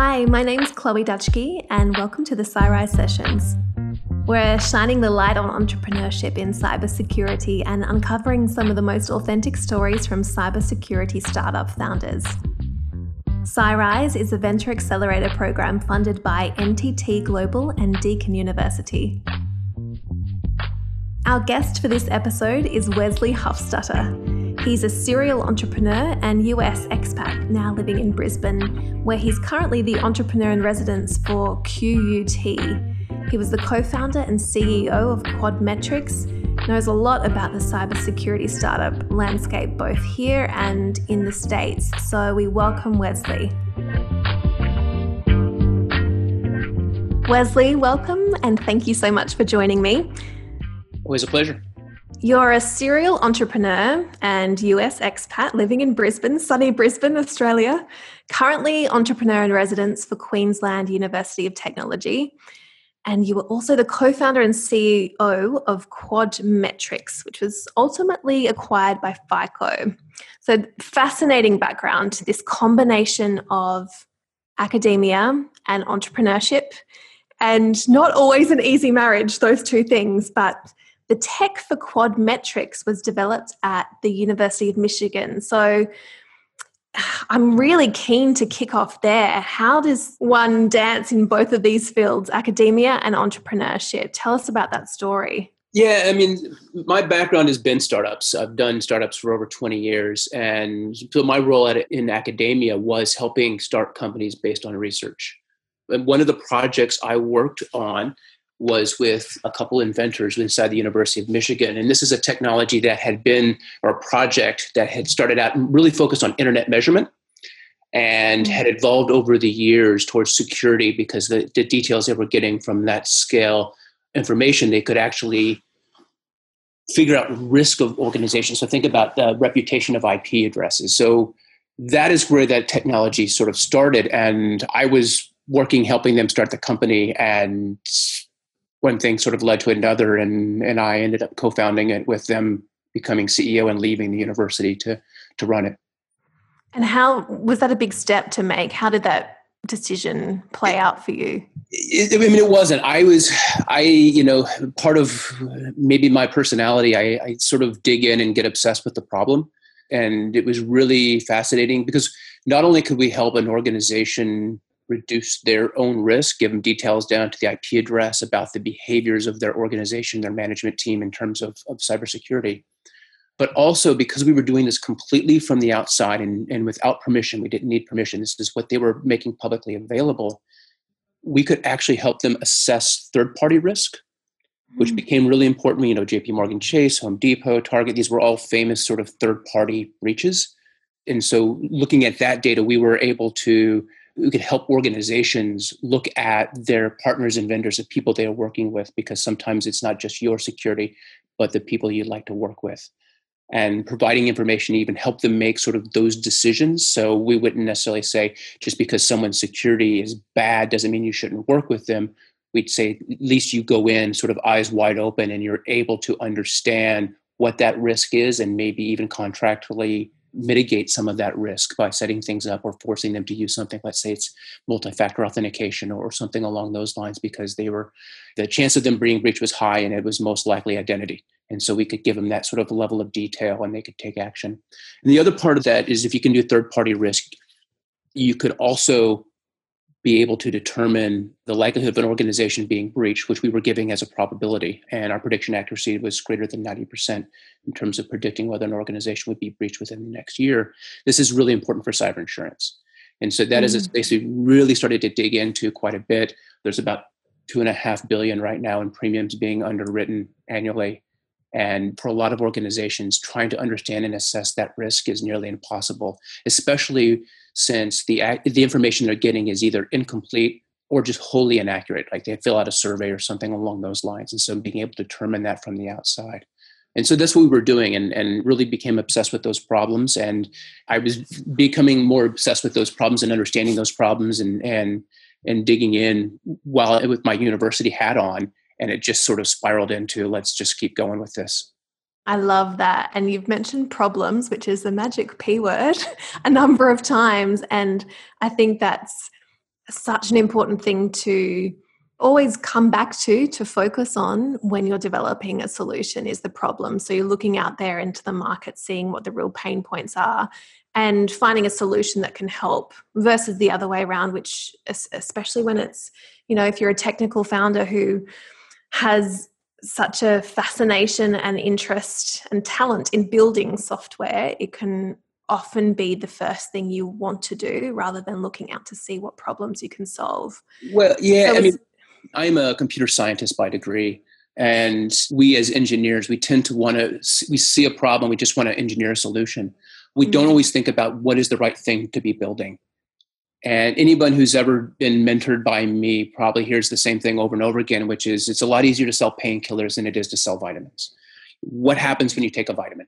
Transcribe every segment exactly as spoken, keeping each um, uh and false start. Hi, my name's Chloe Dutschke and welcome to the CyRise Sessions. We're shining the light on entrepreneurship in cybersecurity and uncovering some of the most authentic stories from cybersecurity startup founders. CyRise is a venture accelerator program funded by N T T Global and Deakin University. Our guest for this episode is Wesley Huffstutter. He's a serial entrepreneur and U S expat now living in Brisbane, where he's currently the entrepreneur in residence for Q U T. He was the co-founder and C E O of QuadMetrics, knows a lot about the cybersecurity startup landscape both here and in the States, so we welcome Wesley. Wesley, welcome and thank you so much for joining me. Always a pleasure. You're a serial entrepreneur and U S expat living in Brisbane, sunny Brisbane, Australia, currently entrepreneur in residence for Queensland University of Technology. And you were also the co-founder and C E O of QuadMetrics, which was ultimately acquired by FICO. So fascinating background, this combination of academia and entrepreneurship, and not always an easy marriage, those two things. But the tech for QuadMetrics was developed at the University of Michigan. So I'm really keen to kick off there. How does one dance in both of these fields, academia and entrepreneurship? Tell us about that story. Yeah, I mean, my background has been startups. I've done startups for over twenty years. And so my role at, in academia was helping start companies based on research. And one of the projects I worked on was with a couple inventors inside the University of Michigan. And this is a technology that had been, or a project that had started out really focused on internet measurement and had evolved over the years towards security because the, the details they were getting from that scale information, they could actually figure out risk of organizations. So think about the reputation of I P addresses. So that is where that technology sort of started. And I was working, helping them start the company, and one thing sort of led to another, and, and I ended up co-founding it with them becoming C E O and leaving the university to, to run it. And how was that a big step to make? How did that decision play out for you? It, I mean, it wasn't. I was, I, you know, part of maybe my personality, I, I sort of dig in and get obsessed with the problem. And it was really fascinating because not only could we help an organization reduce their own risk, give them details down to the I P address about the behaviors of their organization, their management team in terms of, of cybersecurity. But also because we were doing this completely from the outside and, and without permission, we didn't need permission. This is what they were making publicly available. We could actually help them assess third-party risk, which mm. became really important. You know, JPMorgan Chase, Home Depot, Target, these were all famous sort of third-party breaches. And so looking at that data, we were able to we could help organizations look at their partners and vendors, the people they are working with, because sometimes it's not just your security, but the people you'd like to work with. And providing information even help them make sort of those decisions. So we wouldn't necessarily say just because someone's security is bad doesn't mean you shouldn't work with them. We'd say at least you go in sort of eyes wide open and you're able to understand what that risk is and maybe even contractually mitigate some of that risk by setting things up or forcing them to use something. Let's say it's multi-factor authentication or something along those lines, because they were, the chance of them being breached was high and it was most likely identity. And so we could give them that sort of level of detail and they could take action. And the other part of that is if you can do third-party risk, you could also be able to determine the likelihood of an organization being breached, which we were giving as a probability. And our prediction accuracy was greater than ninety percent in terms of predicting whether an organization would be breached within the next year. This is really important for cyber insurance. And so that mm-hmm. is a space we really started to dig into quite a bit. There's about two and a half billion right now in premiums being underwritten annually. And for a lot of organizations, trying to understand and assess that risk is nearly impossible, especially since the the information they're getting is either incomplete or just wholly inaccurate. Like they fill out a survey or something along those lines. And so being able to determine that from the outside. And so that's what we were doing, and, and really became obsessed with those problems. And I was becoming more obsessed with those problems and understanding those problems and and and digging in while with my university hat on. And it just sort of spiraled into, let's just keep going with this. I love that. And you've mentioned problems, which is the magic P word, a number of times. And I think that's such an important thing to always come back to, to focus on when you're developing a solution is the problem. So you're looking out there into the market, seeing what the real pain points are and finding a solution that can help versus the other way around, which especially when it's, you know, if you're a technical founder who has such a fascination and interest and talent in building software, it can often be the first thing you want to do rather than looking out to see what problems you can solve. Well, yeah, so I mean, I'm a computer scientist by degree, and we as engineers, we tend to want to, we see a problem, we just want to engineer a solution. We mm-hmm. don't always think about what is the right thing to be building. And anyone who's ever been mentored by me probably hears the same thing over and over again, which is it's a lot easier to sell painkillers than it is to sell vitamins. What happens when you take a vitamin?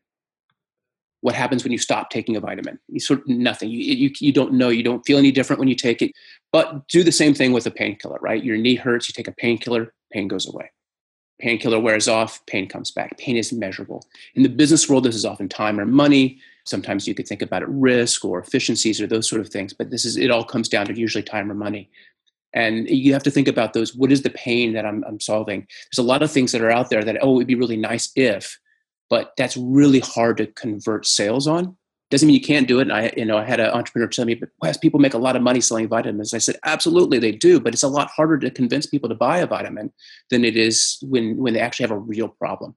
What happens when you stop taking a vitamin? You sort of nothing. You, you you don't know. You don't feel any different when you take it. But do the same thing with a painkiller, right? Your knee hurts. You take a painkiller. Pain goes away. Painkiller wears off. Pain comes back. Pain is measurable. In the business world, this is often time or money. Sometimes you could think about it, risk or efficiencies or those sort of things. But this is it all comes down to usually time or money. And you have to think about those. What is the pain that I'm, I'm solving? There's a lot of things that are out there that, oh, it would be really nice if. But that's really hard to convert sales on. Doesn't mean you can't do it. And I, you know, I had an entrepreneur tell me, but West, people make a lot of money selling vitamins. I said, absolutely, they do. But it's a lot harder to convince people to buy a vitamin than it is when, when they actually have a real problem.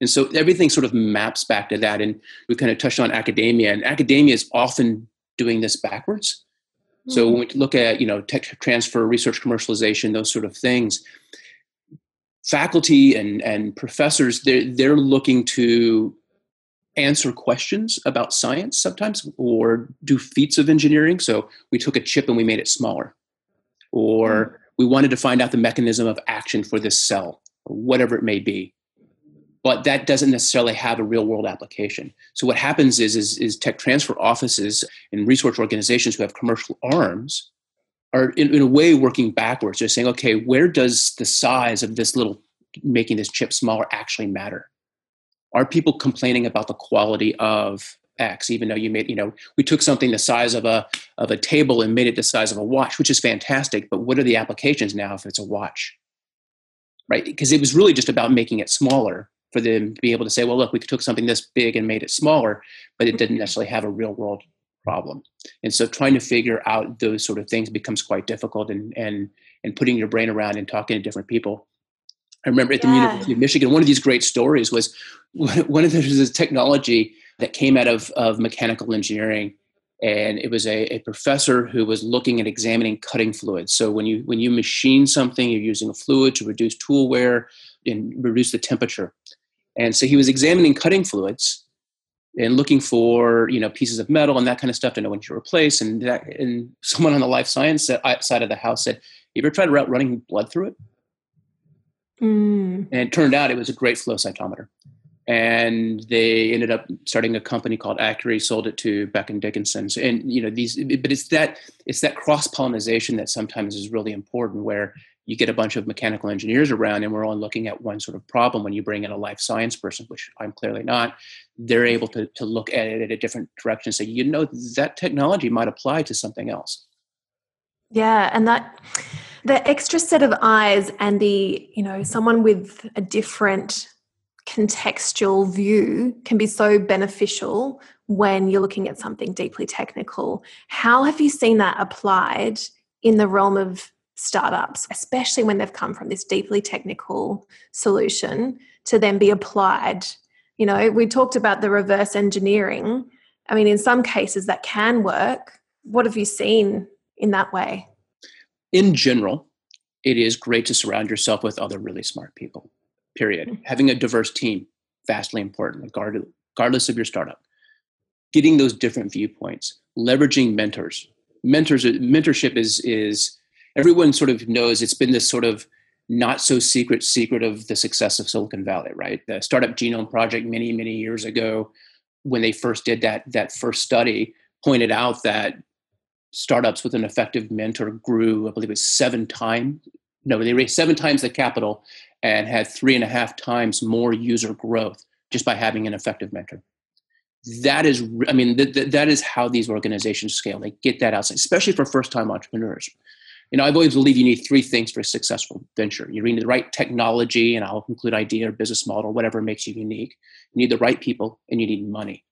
And so everything sort of maps back to that. And we kind of touched on academia. And academia is often doing this backwards. Mm-hmm. So when we look at, you know, tech transfer, research commercialization, those sort of things, faculty and, and professors, they're, they're looking to answer questions about science sometimes or do feats of engineering. So we took a chip and we made it smaller. Or we wanted to find out the mechanism of action for this cell, or whatever it may be. But that doesn't necessarily have a real world application. So what happens is, is, is tech transfer offices and research organizations who have commercial arms are in, in a way working backwards. They're saying, okay, where does the size of this little, making this chip smaller actually matter? Are people complaining about the quality of X, even though you made, you know, we took something the size of a of a table and made it the size of a watch, which is fantastic, but what are the applications now if it's a watch, right? Because it was really just about making it smaller for them to be able to say, well, look, we took something this big and made it smaller, but it didn't necessarily have a real world problem. And so trying to figure out those sort of things becomes quite difficult, and and and putting your brain around and talking to different people. I remember at yeah. the University of Michigan, one of these great stories was one of the, this technology that came out of, of mechanical engineering. And it was a, a professor who was looking at examining cutting fluids. So when you when you machine something, you're using a fluid to reduce tool wear and reduce the temperature. And so he was examining cutting fluids and looking for, you know, pieces of metal and that kind of stuff to know when to replace. And that, and someone on the life science side of the house said, you ever tried running blood through it? Mm. And it turned out it was a great flow cytometer. And they ended up starting a company called Accuri, sold it to Beck and Dickinson. So, and, you know, these, but it's that, it's that cross-pollination that sometimes is really important, where you get a bunch of mechanical engineers around and we're all looking at one sort of problem. When you bring in a life science person, which I'm clearly not, they're able to, to look at it at a different direction and say, you know, that technology might apply to something else. Yeah. And that the extra set of eyes and the, you know, someone with a different contextual view can be so beneficial when you're looking at something deeply technical. How have you seen that applied in the realm of startups, especially when they've come from this deeply technical solution to then be applied? You know, we talked about the reverse engineering. I mean, in some cases that can work. What have you seen in that way? In general, it is great to surround yourself with other really smart people. Period. Mm-hmm. Having a diverse team, vastly important, regardless of your startup. Getting those different viewpoints, leveraging mentors. Mentors, mentorship is, is everyone sort of knows it's been this sort of not so secret secret of the success of Silicon Valley, right? The Startup Genome Project many, many years ago, when they first did that, that first study, pointed out that startups with an effective mentor grew, I believe it was seven times. No, they raised seven times the capital and had three and a half times more user growth just by having an effective mentor. that is, I mean, th- th- that is how these organizations scale. They get that outside, especially for first-time entrepreneurs. You know, I've always believed you need three things for a successful venture. You need the right technology, and I'll include idea or business model, whatever makes you unique. You need the right people, and you need money.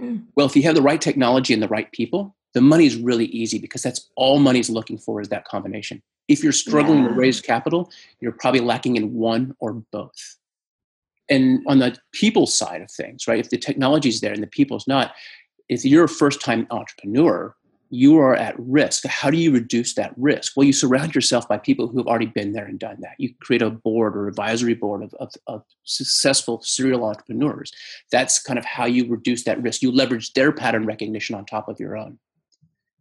Mm. Well, if you have the right technology and the right people, the money is really easy because that's all money's looking for is that combination. If you're struggling yeah. to raise capital, you're probably lacking in one or both. And on the people side of things, right, if the technology's there and the people's not, if you're a first-time entrepreneur, you are at risk. How do you reduce that risk? Well, you surround yourself by people who have already been there and done that. You create a board or advisory board of, of, of successful serial entrepreneurs. That's kind of how you reduce that risk. You leverage their pattern recognition on top of your own.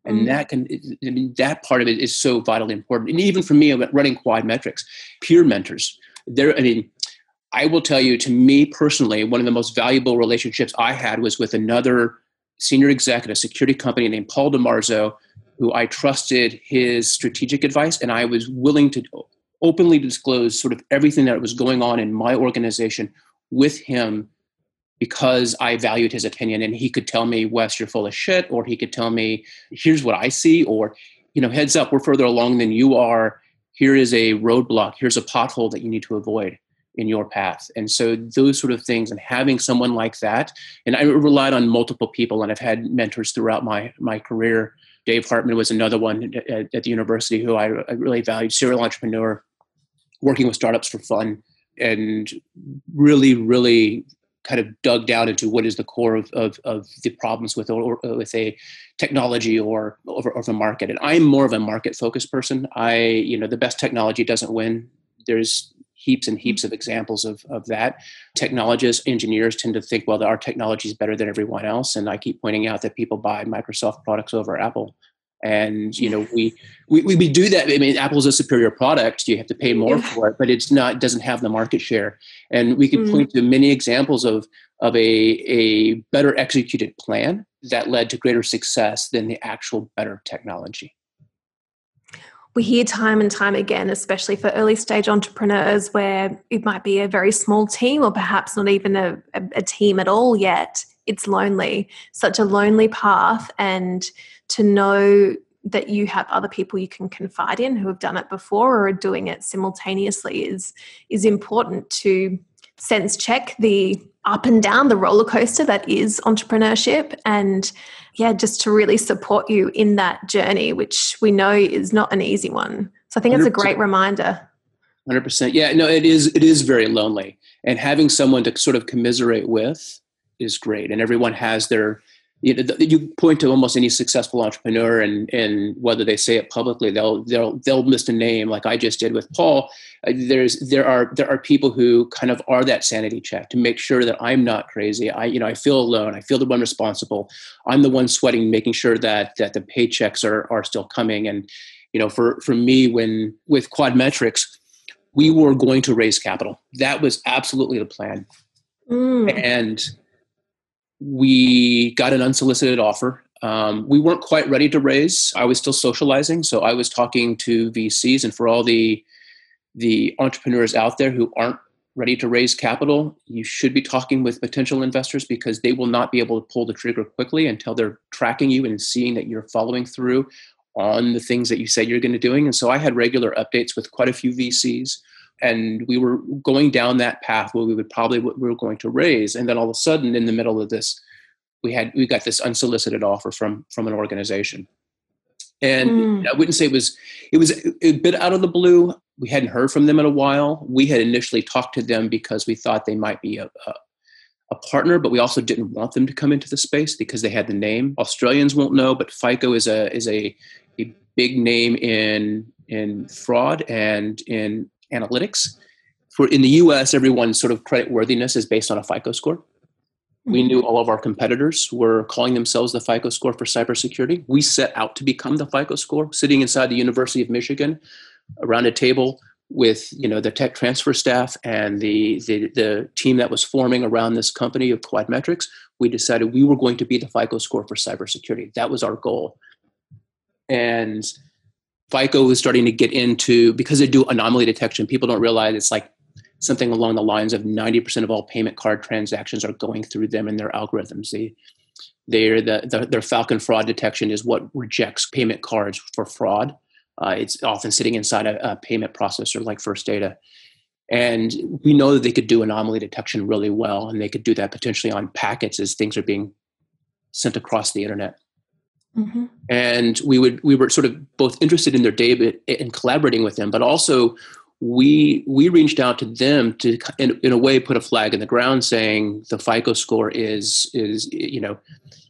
And mm-hmm. that can, I mean, that part of it is so vitally important. And even for me, running QuadMetrics, peer mentors, they're, I mean, I will tell you, to me personally, one of the most valuable relationships I had was with another senior exec at a security company named Paul DeMarzo, who I trusted his strategic advice, and I was willing to openly disclose sort of everything that was going on in my organization with him because I valued his opinion. And he could tell me, Wes, you're full of shit, or he could tell me, here's what I see, or, you know, heads up, we're further along than you are. Here is a roadblock. Here's a pothole that you need to avoid in your path. And so those sort of things, and having someone like that, and I relied on multiple people, and I've had mentors throughout my my career. Dave Hartman was another one at, at the university who I, I really valued, serial entrepreneur, working with startups for fun, and really, really kind of dug down into what is the core of of, of the problems with or, or with a technology or over of a market. And I'm more of a market-focused person. I, you know, the best technology doesn't win. There's heaps and heaps of examples of, of that. Technologists, engineers tend to think, well, our technology is better than everyone else. And I keep pointing out that people buy Microsoft products over Apple. And, you know, we, we, we do that. I mean, Apple's a superior product. You have to pay more yeah. for it, but it's not, doesn't have the market share. And we can mm-hmm. point to many examples of, of a, a better executed plan that led to greater success than the actual better technology. We hear time and time again, especially for early stage entrepreneurs where it might be a very small team or perhaps not even a, a, a team at all yet. It's lonely, such a lonely path. And to know that you have other people you can confide in who have done it before or are doing it simultaneously is, is important to sense check the up and down, the roller coaster that is entrepreneurship, and yeah, just to really support you in that journey, which we know is not an easy one. So I think it's a great reminder. one hundred percent. Yeah, no, it is, it is very lonely, and having someone to sort of commiserate with is great. And everyone has their, you know, you point to almost any successful entrepreneur, and, and whether they say it publicly, they'll, they'll, they'll list a name like I just did with Paul. There's, there are, there are people who kind of are that sanity check to make sure that I'm not crazy. I, you know, I feel alone. I feel the one responsible. I'm the one sweating, making sure that, that the paychecks are, are still coming. And, you know, for, for me, when with QuadMetrics, we were going to raise capital. That was absolutely the plan. Mm. And we got an unsolicited offer. Um, we weren't quite ready to raise. I was still socializing. So I was talking to V Cs, and for all the, the entrepreneurs out there who aren't ready to raise capital, you should be talking with potential investors because they will not be able to pull the trigger quickly until they're tracking you and seeing that you're following through on the things that you say you're going to doing. And so I had regular updates with quite a few V Cs, and we were going down that path where we would probably, we were going to raise. And then all of a sudden, in the middle of this, we had, we got this unsolicited offer from, from an organization. And mm. I wouldn't say it was, it was a bit out of the blue. We hadn't heard from them in a while. We had initially talked to them because we thought they might be a, a, a partner, but we also didn't want them to come into the space because they had the name. Australians won't know, but FICO is a, is a, a big name in, in fraud and in analytics. For in the U S, everyone's sort of credit worthiness is based on a FICO score. We knew all of our competitors were calling themselves the FICO score for cybersecurity. We set out to become the FICO score, sitting inside the University of Michigan around a table with, you know, the tech transfer staff and the, the, the team that was forming around this company of QuadMetrics. We decided we were going to be the FICO score for cybersecurity. That was our goal. And FICO was starting to get into, because they do anomaly detection, people don't realize it's like something along the lines of ninety percent of all payment card transactions are going through them and their algorithms. They, they're the, the, their Falcon fraud detection is what rejects payment cards for fraud. Uh, it's often sitting inside a, a payment processor like First Data. And we know that they could do anomaly detection really well, and they could do that potentially on packets as things are being sent across the internet. Mm-hmm. And we would we were sort of both interested in their data and collaborating with them, but also we we reached out to them to in, in a way put a flag in the ground saying the FICO score is is you know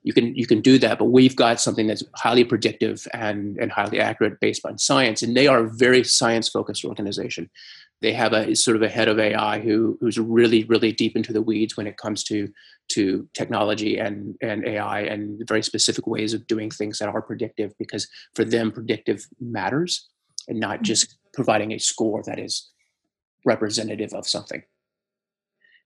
you can you can do that, but we've got something that's highly predictive and and highly accurate based on science. And they are a very science focused organization. They have a sort of a head of A I who who's really really deep into the weeds when it comes to to technology and, and A I and very specific ways of doing things that are predictive, because for them, predictive matters and not just providing a score that is representative of something.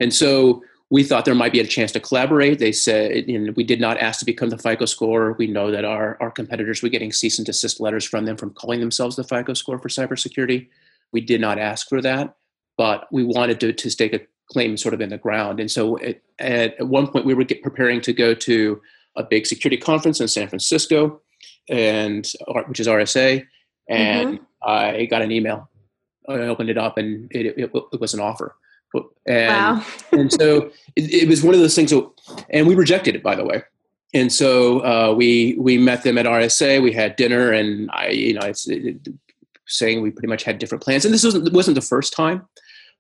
And so we thought there might be a chance to collaborate. They said, you know, we did not ask to become the FICO score. We know that our, our competitors were getting cease and desist letters from them from calling themselves the FICO score for cybersecurity. We did not ask for that, but we wanted to, to stake a claim sort of in the ground. And so it, at one point we were get preparing to go to a big security conference in San Francisco, and which is R S A. And mm-hmm. I got an email. I opened it up and it, it, it was an offer. And, wow. and so it, it was one of those things. That, and we rejected it, by the way. And so uh, we we met them at R S A. We had dinner, and I, you know, it's it, saying we pretty much had different plans. And this wasn't wasn't the first time.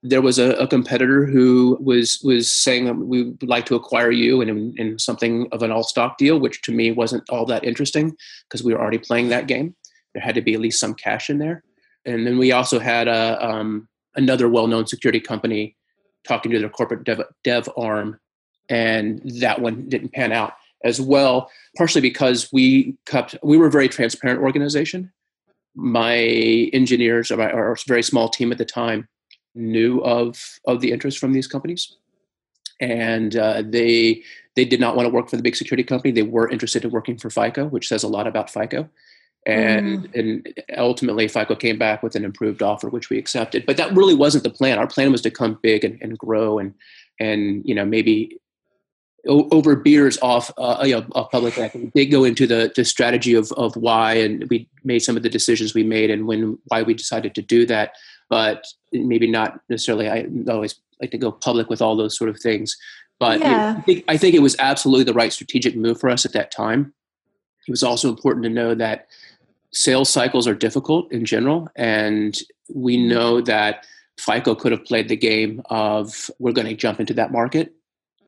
There was a, a competitor who was was saying that we would like to acquire you in, in something of an all-stock deal, which to me wasn't all that interesting because we were already playing that game. There had to be at least some cash in there. And then we also had a, um, another well-known security company talking to their corporate dev, dev arm, and that one didn't pan out as well, partially because we kept we were a very transparent organization. My engineers, or our very small team at the time, knew of of the interest from these companies, and uh, they they did not want to work for the big security company. They were interested in working for FICO, which says a lot about FICO. And mm. and ultimately, FICO came back with an improved offer, which we accepted. But that really wasn't the plan. Our plan was to come big and, and grow, and and you know maybe o- over beers off uh, you know off public. They did go into the the strategy of of why, and we made some of the decisions we made, and when why we decided to do that. But maybe not necessarily, I always like to go public with all those sort of things. But yeah. I think, I think it was absolutely the right strategic move for us at that time. It was also important to know that sales cycles are difficult in general. And we know that FICO could have played the game of, we're going to jump into that market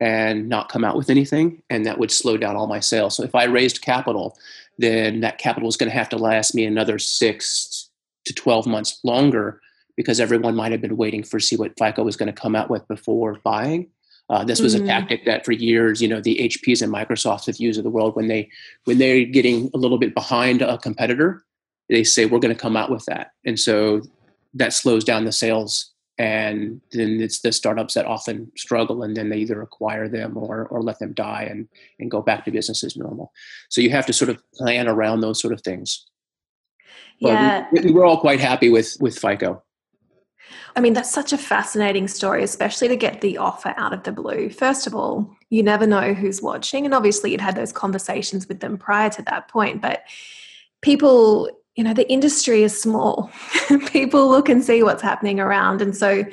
and not come out with anything. And that would slow down all my sales. So if I raised capital, then that capital was going to have to last me another six to twelve months longer, because everyone might have been waiting for see what FICO was going to come out with before buying. Uh, this was mm-hmm. a tactic that for years, you know, the H Ps and Microsofts have used in the world. When they when they're getting a little bit behind a competitor, they say we're going to come out with that, and so that slows down the sales. And then it's the startups that often struggle, and then they either acquire them or or let them die and and go back to business as normal. So you have to sort of plan around those sort of things. But yeah, we, we were all quite happy with with FICO. I mean, that's such a fascinating story, especially to get the offer out of the blue. First of all, you never know who's watching. And obviously you'd had those conversations with them prior to that point. But people, you know, the industry is small. People look and see what's happening around. And so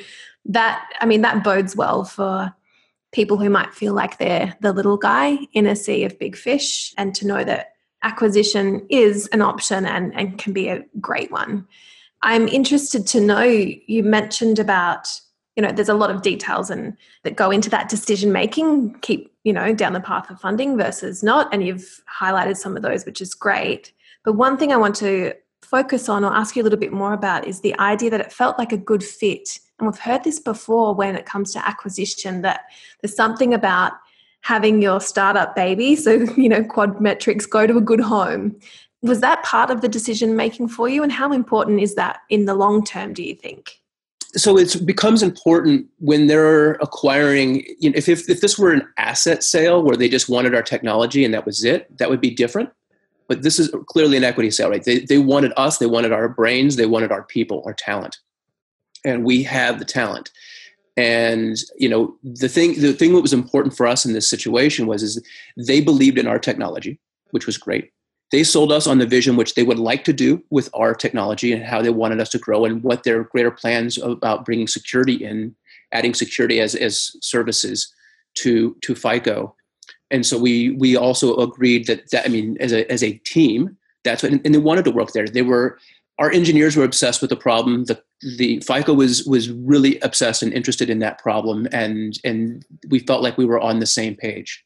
that, I mean, that bodes well for people who might feel like they're the little guy in a sea of big fish, and to know that acquisition is an option and, and can be a great one. I'm interested to know, you mentioned about, you know, there's a lot of details and that go into that decision making, keep, you know, down the path of funding versus not. And you've highlighted some of those, which is great. But one thing I want to focus on or ask you a little bit more about is the idea that it felt like a good fit. And we've heard this before when it comes to acquisition, that there's something about having your startup baby. So, you know, QuadMetrics go to a good home. Was that part of the decision making for you, and how important is that in the long term, do you think? So it becomes important when they're acquiring, you know, if, if if this were an asset sale where they just wanted our technology and that was it, that would be different. But this is clearly an equity sale, right? They, they wanted us, they wanted our brains, they wanted our people, our talent. And we have the talent. And, you know, the thing, the thing that was important for us in this situation was, is they believed in our technology, which was great. They sold us on the vision, which they would like to do with our technology and how they wanted us to grow and what their greater plans about bringing security in, adding security as, as services to, to FICO. And so we, we also agreed that, that, I mean, as a, as a team, that's what, and, and they wanted to work there. They were, our engineers were obsessed with the problem. The, the FICO was, was really obsessed and interested in that problem. And, and we felt like we were on the same page.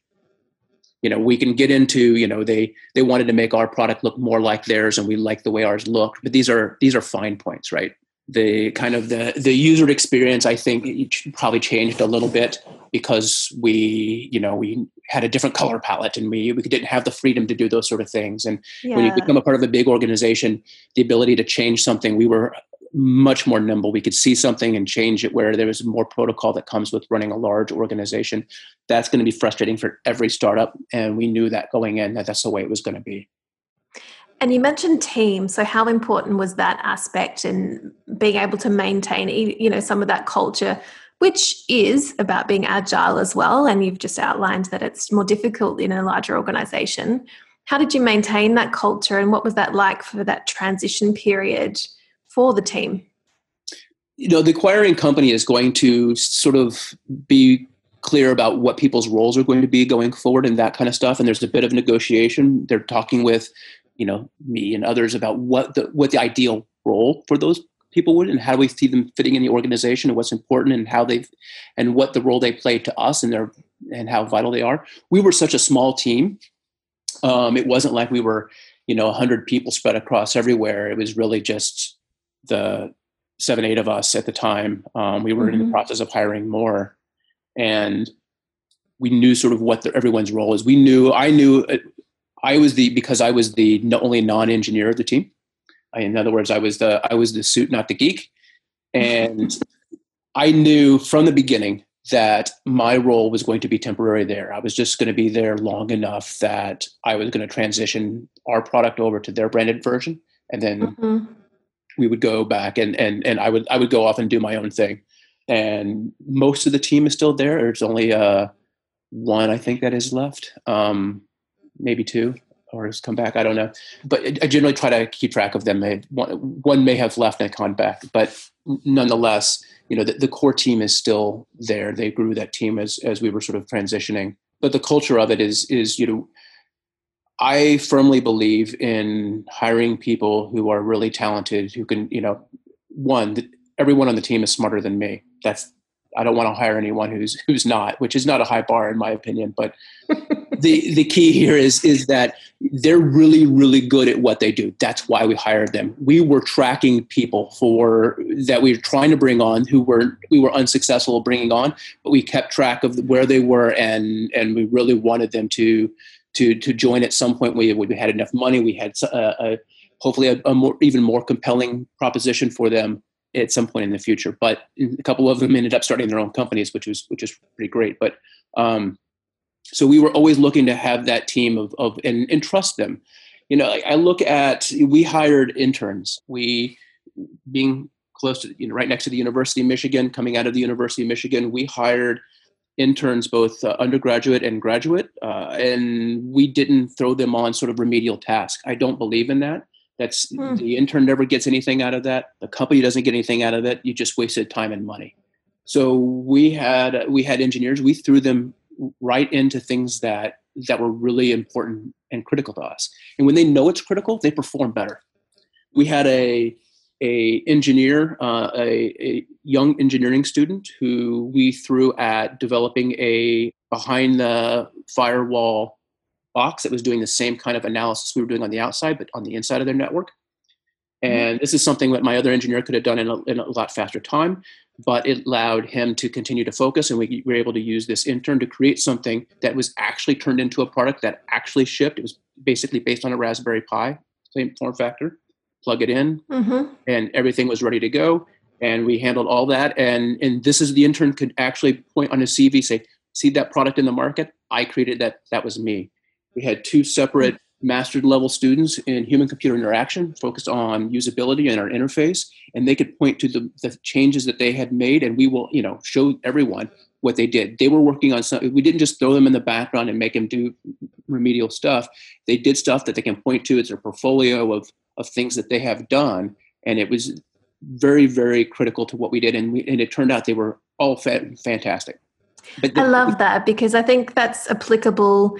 You know, we can get into, you know, they, they wanted to make our product look more like theirs, and we like the way ours looked, but these are, these are fine points, right? The kind of the, the user experience, I think, probably changed a little bit because we, you know, we had a different color palette, and we, we didn't have the freedom to do those sort of things. And yeah. when you become a part of a big organization, the ability to change something, we were much more nimble. We could see something and change it, where there was more protocol that comes with running a large organization. That's going to be frustrating for every startup. And we knew that going in, that that's the way it was going to be. And you mentioned team. So how important was that aspect and being able to maintain, you know, some of that culture, which is about being agile as well? And you've just outlined that it's more difficult in a larger organization. How did you maintain that culture, and what was that like for that transition period for the team? You know, the acquiring company is going to sort of be clear about what people's roles are going to be going forward and that kind of stuff. And there's a bit of negotiation. They're talking with, you know, me and others about what the, what the ideal role for those people would, and how do we see them fitting in the organization, and what's important, and how they've, and what the role they play to us, and their, and how vital they are. We were such a small team. Um, it wasn't like we were, you know, a hundred people spread across everywhere. It was really just the seven, eight of us at the time. Um, we were mm-hmm. in the process of hiring more, and we knew sort of what the, everyone's role is. We knew, I knew it, I was the, because I was the only non-engineer of the team. I, in other words, I was the, I was the suit, not the geek. And I knew from the beginning that my role was going to be temporary there. I was just going to be there long enough that I was going to transition our product over to their branded version. And then mm-hmm. we would go back and, and, and I would, I would go off and do my own thing. And most of the team is still there. There's only uh, one, I think, that is left. Um, maybe two, or has come back. I don't know. But I generally try to keep track of them. One may have left and come back, but nonetheless, you know, the, the core team is still there. They grew that team as, as we were sort of transitioning. But the culture of it is, is, you know, I firmly believe in hiring people who are really talented, who can, you know, one, everyone on the team is smarter than me. That's, I don't want to hire anyone who's, who's not, which is not a high bar in my opinion. But the, the key here is, is that they're really, really good at what they do. That's why we hired them. We were tracking people for that we were trying to bring on who were, we were unsuccessful bringing on, but we kept track of where they were. And, and we really wanted them to, to, to join at some point. We, we had enough money. We had a, a hopefully a, a more, even more compelling proposition for them at some point in the future. But a couple of them ended up starting their own companies, which was, which is pretty great. But, um, so we were always looking to have that team of, of, and, and trust them. You know, I, I look at, we hired interns, we being close to, you know, right next to the University of Michigan, coming out of the University of Michigan, we hired interns, both uh, undergraduate and graduate. Uh, and we didn't throw them on sort of remedial tasks. I don't believe in that. That's hmm. the intern never gets anything out of that. The company doesn't get anything out of it. You just wasted time and money. So we had, we had engineers, we threw them right into things that, that were really important and critical to us. And when they know it's critical, they perform better. We had a, a engineer, uh, a, a young engineering student who we threw at developing a behind the firewall box that was doing the same kind of analysis we were doing on the outside, but on the inside of their network. And mm-hmm. this is something that my other engineer could have done in a, in a lot faster time, but it allowed him to continue to focus. And we were able to use this intern to create something that was actually turned into a product that actually shipped. It was basically based on a Raspberry Pi, same form factor, plug it in, mm-hmm. and everything was ready to go. And we handled all that. And, and this is, the intern could actually point on his C V, say, see that product in the market? I created that. That was me. We had two separate master level students in human computer interaction focused on usability and our interface. and they could point to the, the changes that they had made, and we will, you know, show everyone what they did. They were working on something. We didn't just throw them in the background and make them do remedial stuff. They did stuff that they can point to. It's a portfolio of of things that they have done, and it was very, very critical to what we did. And we, and it turned out they were all fa- fantastic. But the, I love that, because I think that's applicable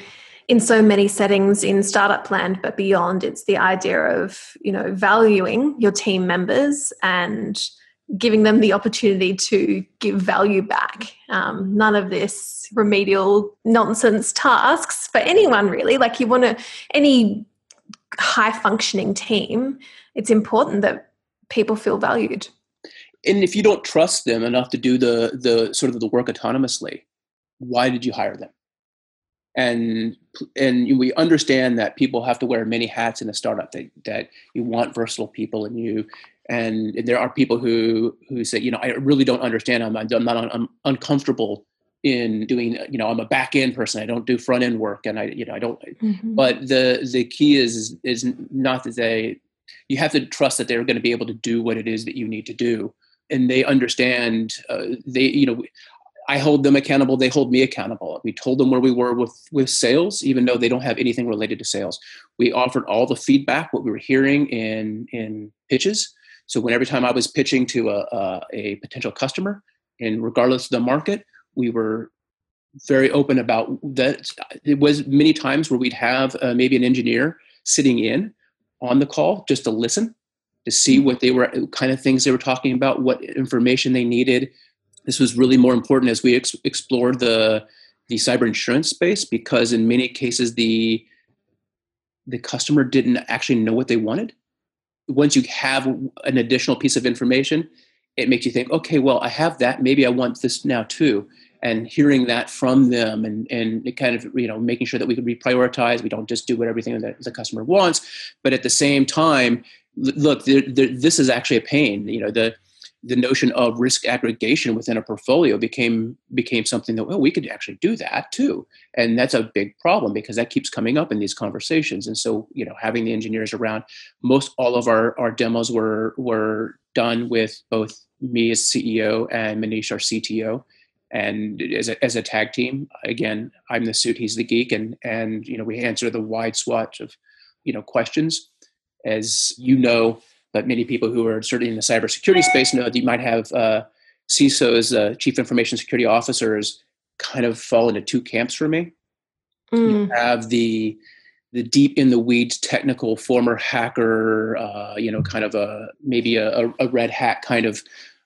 in so many settings in startup land, but beyond. It's the idea of, you know, valuing your team members and giving them the opportunity to give value back. Um, none of this remedial nonsense tasks for anyone, really. Like, you want to, any high functioning team, it's important that people feel valued. And if you don't trust them enough to do the the sort of the work autonomously, why did you hire them? And and we understand that people have to wear many hats in a startup, that, that you want versatile people in you. And there are people who, who say, you know, I really don't understand. I'm, I'm not I'm uncomfortable in doing, you know, I'm a back end person. I don't do front end work. And I, you know, I don't, mm-hmm. but the, the key is, is not that they, you have to trust that they're going to be able to do what it is that you need to do. And they understand, uh, they, you know, I hold them accountable. They hold me accountable. We told them where we were with, with sales, even though they don't have anything related to sales. We offered all the feedback, what we were hearing in, in pitches. So when every time I was pitching to a, a, a potential customer, and regardless of the market, we were very open about that. It was many times where we'd have uh, maybe an engineer sitting in on the call just to listen, to see what they were, kind of things they were talking about, what information they needed. This was really more important as we ex- explored the the cyber insurance space, because in many cases the the customer didn't actually know what they wanted. Once you have an additional piece of information, it makes you think, okay, well, I have that. Maybe I want this now too. And hearing that from them, and, and it kind of, you know, making sure that we can reprioritize. We don't just do what everything that the customer wants, but at the same time, look, they're, they're, this is actually a pain. You know, the the notion of risk aggregation within a portfolio became became something that, well, we could actually do that too. And that's a big problem, because that keeps coming up in these conversations. And so, you know, having the engineers around, most all of our, our demos were were done with both me as C E O and Manish, our C T O. And as a, as a tag team, again, I'm the suit, he's the geek. And, and, you know, we answer the wide swatch of, you know, questions. As you know, but many people who are certainly in the cybersecurity space know that you might have uh, C I S Os, uh, Chief Information Security Officers, kind of fall into two camps for me. Mm. You have the the deep in the weeds technical former hacker, uh, you know, kind of a maybe a, a red hat kind of,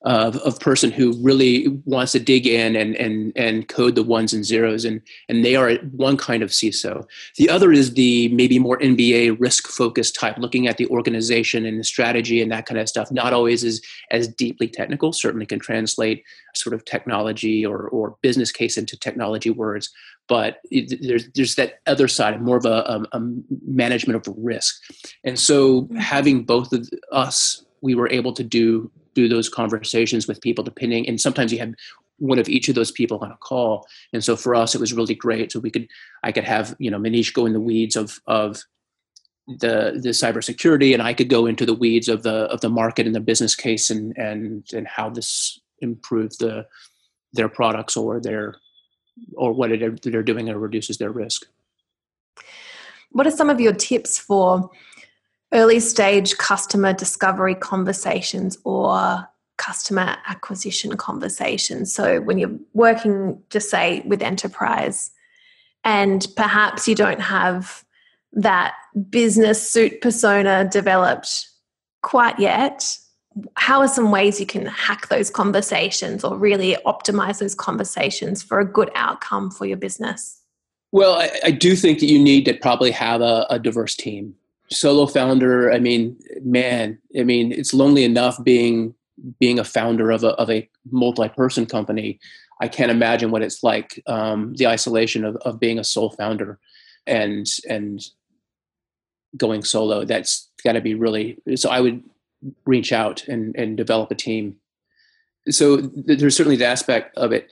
uh, of of person who really wants to dig in and and and code the ones and zeros, and and they are one kind of C I S O. The other is the maybe more M B A risk focused type, looking at the organization and the strategy and that kind of stuff. Not always as as deeply technical. Certainly can translate sort of technology or or business case into technology words, but it, there's there's that other side, more of a, a, a management of risk. And so having both of us, we were able to do do those conversations with people, depending, and sometimes you have one of each of those people on a call. And so for us, it was really great. So we could, I could have, you know, Manish go in the weeds of of the the cybersecurity, and I could go into the weeds of the of the market and the business case, and and and how this improved the their products or their or what it is they're doing or reduces their risk. What are some of your tips for early stage customer discovery conversations or customer acquisition conversations? So when you're working, just say, with enterprise, and perhaps you don't have that business suit persona developed quite yet, how are some ways you can hack those conversations or really optimize those conversations for a good outcome for your business? Well, I, I do think that you need to probably have a, a diverse team. Solo founder, I mean, man, I mean, it's lonely enough being being a founder of a of a multi-person company. I can't imagine what it's like, um, the isolation of, of being a sole founder and and going solo. That's got to be really, so I would reach out and, and develop a team. So th- there's certainly the aspect of it.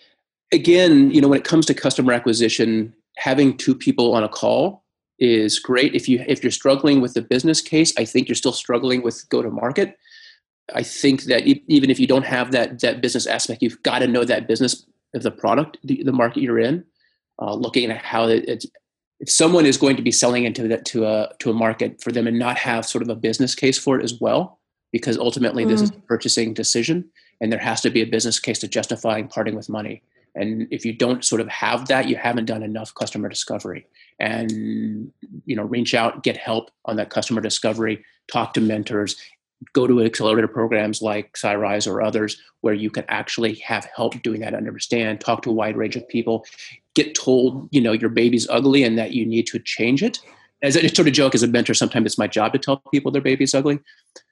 Again, you know, when it comes to customer acquisition, having two people on a call is great. If you if you're struggling with the business case, I think you're still struggling with go to market. I think that even if you don't have that that business aspect, you've got to know that business of the product, the, the market you're in, uh, looking at how it, it's, if someone is going to be selling into that to a to a market for them and not have sort of a business case for it as well, because ultimately mm. this is a purchasing decision and there has to be a business case to justifying parting with money. And if you don't sort of have that, you haven't done enough customer discovery. And, you know, reach out, get help on that customer discovery, talk to mentors, go to accelerator programs like CyRise or others where you can actually have help doing that, understand, talk to a wide range of people, get told, you know, your baby's ugly and that you need to change it. As a sort of joke, as a mentor, sometimes it's my job to tell people their baby's ugly.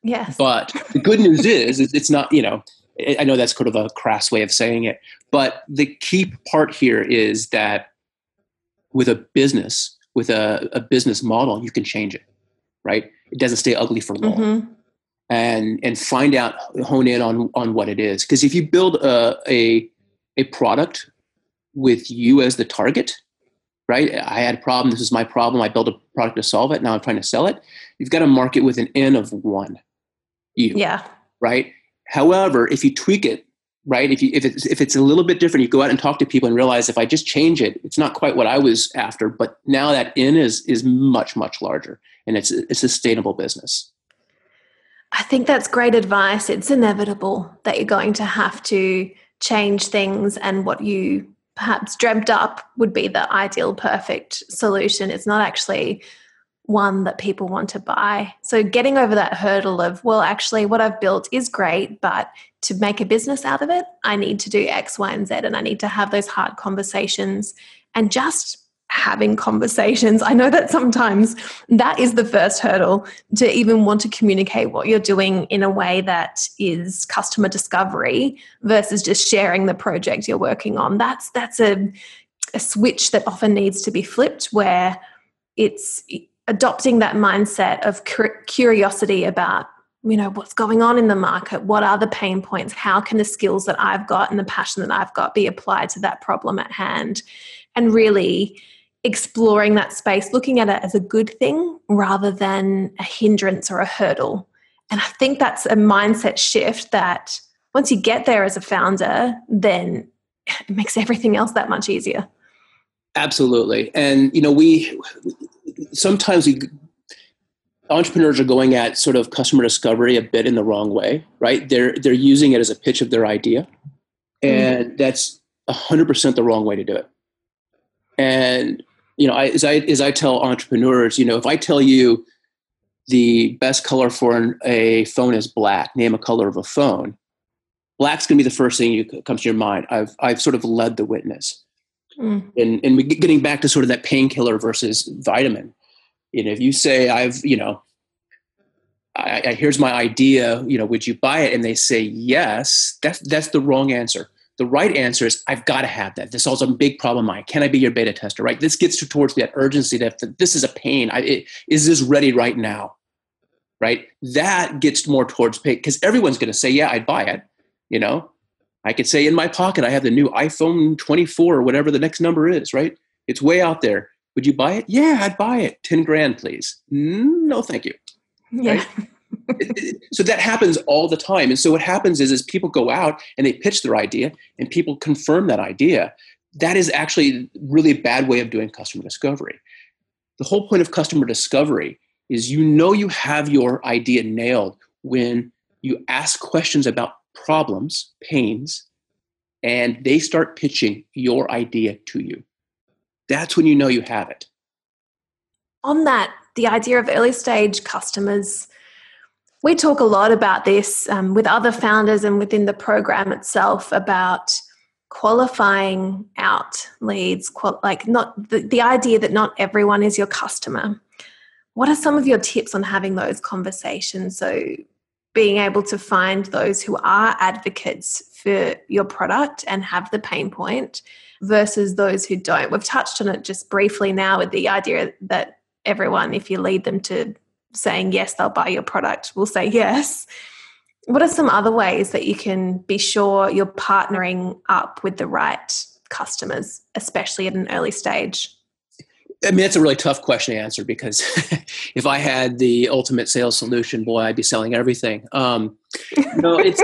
Yes. But the good news is, it's not, you know, I know that's kind of a crass way of saying it, but the key part here is that with a business, with a, a business model, you can change it, right? It doesn't stay ugly for long. Mm-hmm. And and find out, hone in on, on what it is. Because if you build a, a a product with you as the target, right? I had a problem. This is my problem. I built a product to solve it. Now I'm trying to sell it. You've got to market with an N of one. You, yeah. Right? However, if you tweak it, right? If you if it's if it's a little bit different, you go out and talk to people and realize if I just change it, it's not quite what I was after. But now that N is is much much larger, and it's a, it's a sustainable business. I think that's great advice. It's inevitable that you're going to have to change things, and what you perhaps dreamt up would be the ideal perfect solution. It's not actually one that people want to buy. So getting over that hurdle of, well, actually what I've built is great, but to make a business out of it, I need to do X, Y, and Z, and I need to have those hard conversations and just having conversations. I know that sometimes that is the first hurdle to even want to communicate what you're doing in a way that is customer discovery versus just sharing the project you're working on. That's that's a, a switch that often needs to be flipped, where it's adopting that mindset of curiosity about, you know, what's going on in the market, what are the pain points, how can the skills that I've got and the passion that I've got be applied to that problem at hand, and really exploring that space, looking at it as a good thing rather than a hindrance or a hurdle. And I think that's a mindset shift that once you get there as a founder, then it makes everything else that much easier. Absolutely. And, you know, we sometimes we entrepreneurs are going at sort of customer discovery a bit in the wrong way, right? They're they're using it as a pitch of their idea. And mm-hmm. that's one hundred percent the wrong way to do it. And, you know, I, as I as I tell entrepreneurs, you know, if I tell you the best color for an, a phone is black, name a color of a phone, black's going to be the first thing you comes to your mind. I've I've sort of led the witness, mm. and and we getting back to sort of that painkiller versus vitamin. And if you say I've you know, I, I here's my idea, you know, would you buy it? And they say yes. That's that's the wrong answer. The right answer is, I've got to have that. This solves a big problem of mine. Can I be your beta tester, right? This gets you towards that urgency that this is a pain. I, it, is this ready right now, right? That gets more towards pain, because everyone's going to say, yeah, I'd buy it. You know, I could say in my pocket, I have the new iPhone twenty-four or whatever the next number is, right? It's way out there. Would you buy it? Yeah, I'd buy it. ten grand, please. No, thank you. Yeah. Right? So that happens all the time. And so what happens is, is people go out and they pitch their idea and people confirm that idea. That is actually really a bad way of doing customer discovery. The whole point of customer discovery is, you know, you have your idea nailed when you ask questions about problems, pains, and they start pitching your idea to you. That's when you know you have it. On that, the idea of early stage customers, we talk a lot about this um, with other founders and within the program itself about qualifying out leads, qual- like not the, the idea that not everyone is your customer. What are some of your tips on having those conversations? So being able to find those who are advocates for your product and have the pain point versus those who don't. We've touched on it just briefly now with the idea that everyone, if you lead them to saying yes, they'll buy your product, will say yes. What are some other ways that you can be sure you're partnering up with the right customers, especially at an early stage? I mean, that's a really tough question to answer, because if I had the ultimate sales solution, boy, I'd be selling everything. Um, no, it's.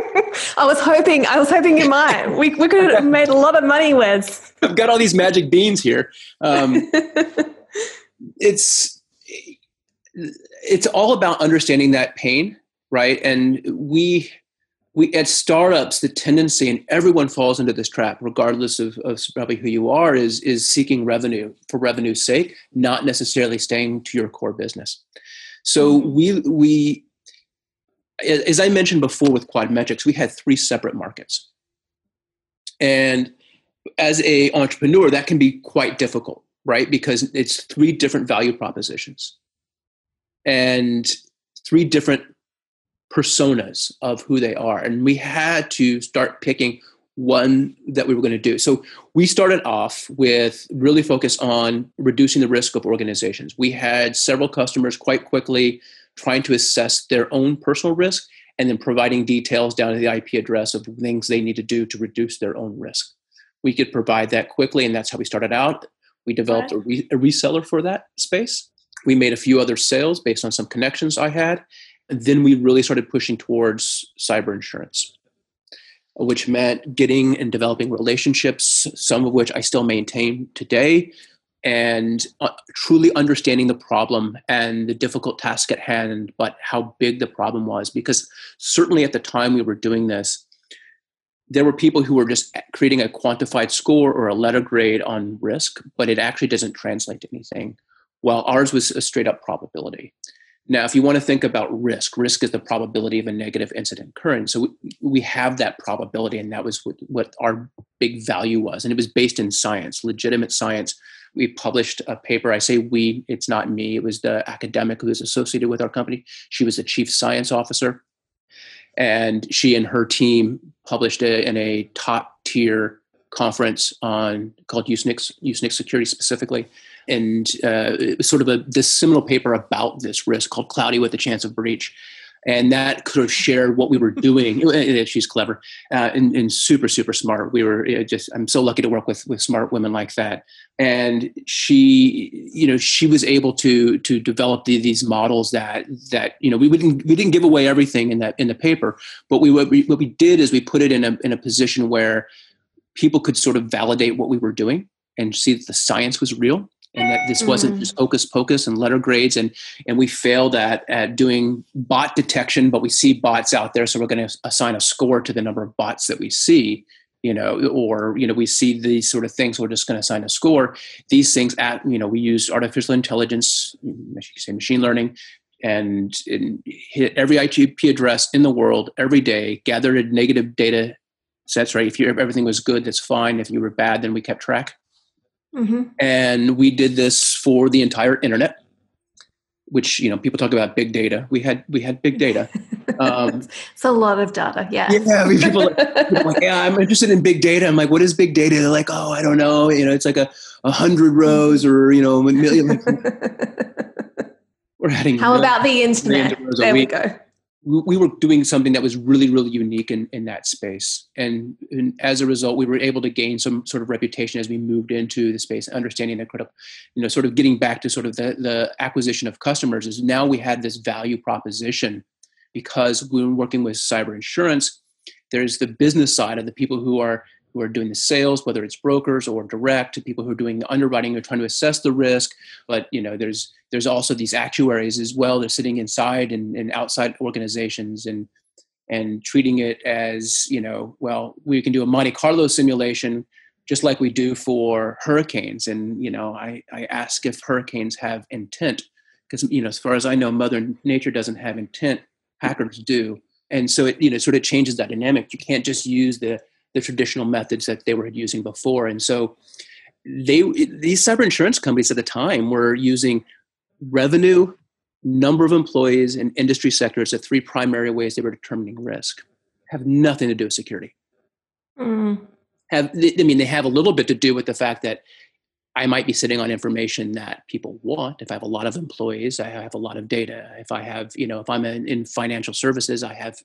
I was hoping. I was hoping you might. We we could have made a lot of money, Wes. I've got all these magic beans here. Um, it's it's all about understanding that pain, right? And we we at startups, the tendency, and everyone falls into this trap, regardless of, of probably who you are, is is seeking revenue for revenue's sake, not necessarily staying to your core business. So we we. As I mentioned before with QuadMetrics, we had three separate markets. And as an entrepreneur, that can be quite difficult, right? Because it's three different value propositions and three different personas of who they are. And we had to start picking one that we were going to do. So we started off with really focus on reducing the risk of organizations. We had several customers quite quickly trying to assess their own personal risk and then providing details down to the I P address of things they need to do to reduce their own risk. We could provide that quickly, and that's how we started out. We developed a, re- a reseller for that space. We made a few other sales based on some connections I had. And then we really started pushing towards cyber insurance, which meant getting and developing relationships, some of which I still maintain today, and uh, truly understanding the problem and the difficult task at hand, but how big the problem was. Because certainly at the time we were doing this, there were people who were just creating a quantified score or a letter grade on risk, but it actually doesn't translate to anything, while ours was a straight up probability. Now, if you want to think about risk, risk is the probability of a negative incident occurrence. So we, we have that probability, and that was what, what our big value was. And it was based in science, legitimate science. We published a paper. I say we, it's not me. It was the academic who was associated with our company. She was the chief science officer. And she and her team published a, in a top tier conference on called Usenix, Usenix Security specifically. And uh, it was sort of a this seminal paper about this risk called Cloudy with a Chance of Breach. And that sort of shared what we were doing. She's clever uh, and, and super, super smart. We were you know, just, I'm so lucky to work with, with smart women like that. And she, you know, she was able to, to develop the, these models that, that, you know, we wouldn't, we didn't give away everything in that, in the paper, but we, what we, what we did is we put it in a, in a position where people could sort of validate what we were doing and see that the science was real. And that this wasn't just hocus pocus and letter grades. And, and we failed at, at doing bot detection, but we see bots out there. So we're going to assign a score to the number of bots that we see, you know, or, you know, we see these sort of things. We're just going to assign a score. These things at, you know, we used artificial intelligence, say machine learning, and hit every I P address in the world every day, gathered negative data sets, right? If, you, if everything was good, that's fine. If you were bad, then we kept track. Mm-hmm. And we did this for the entire internet, which, you know, people talk about big data. We had, we had big data. Um, it's a lot of data. Yeah. Yeah. I mean, people are like, people are like, yeah, I'm interested in big data. I'm like, what is big data? They're like, oh, I don't know. You know, it's like a, a hundred rows or, you know, a million. Like, we're adding. How about the internet? There we go. We were doing something that was really, really unique in, in that space. And, and as a result, we were able to gain some sort of reputation as we moved into the space, understanding the critical, you know, sort of getting back to sort of the, the acquisition of customers is now we had this value proposition because we were working with cyber insurance. There's the business side of the people who are who are doing the sales, whether it's brokers or direct to people who are doing the underwriting or trying to assess the risk. But, you know, there's there's also these actuaries as well. They're sitting inside and, and outside organizations and and treating it as, you know, well, we can do a Monte Carlo simulation just like we do for hurricanes. And, you know, I, I ask if hurricanes have intent because, you know, as far as I know, Mother Nature doesn't have intent. Hackers do. And so it, you know, sort of changes that dynamic. You can't just use the the traditional methods that they were using before. And so they, these cyber insurance companies at the time were using revenue, number of employees, and industry sectors, the three primary ways they were determining risk. Have nothing to do with security. Mm. Have I mean, they have a little bit to do with the fact that I might be sitting on information that people want. If I have a lot of employees, I have a lot of data. If I have, you know, if I'm in, in financial services, I have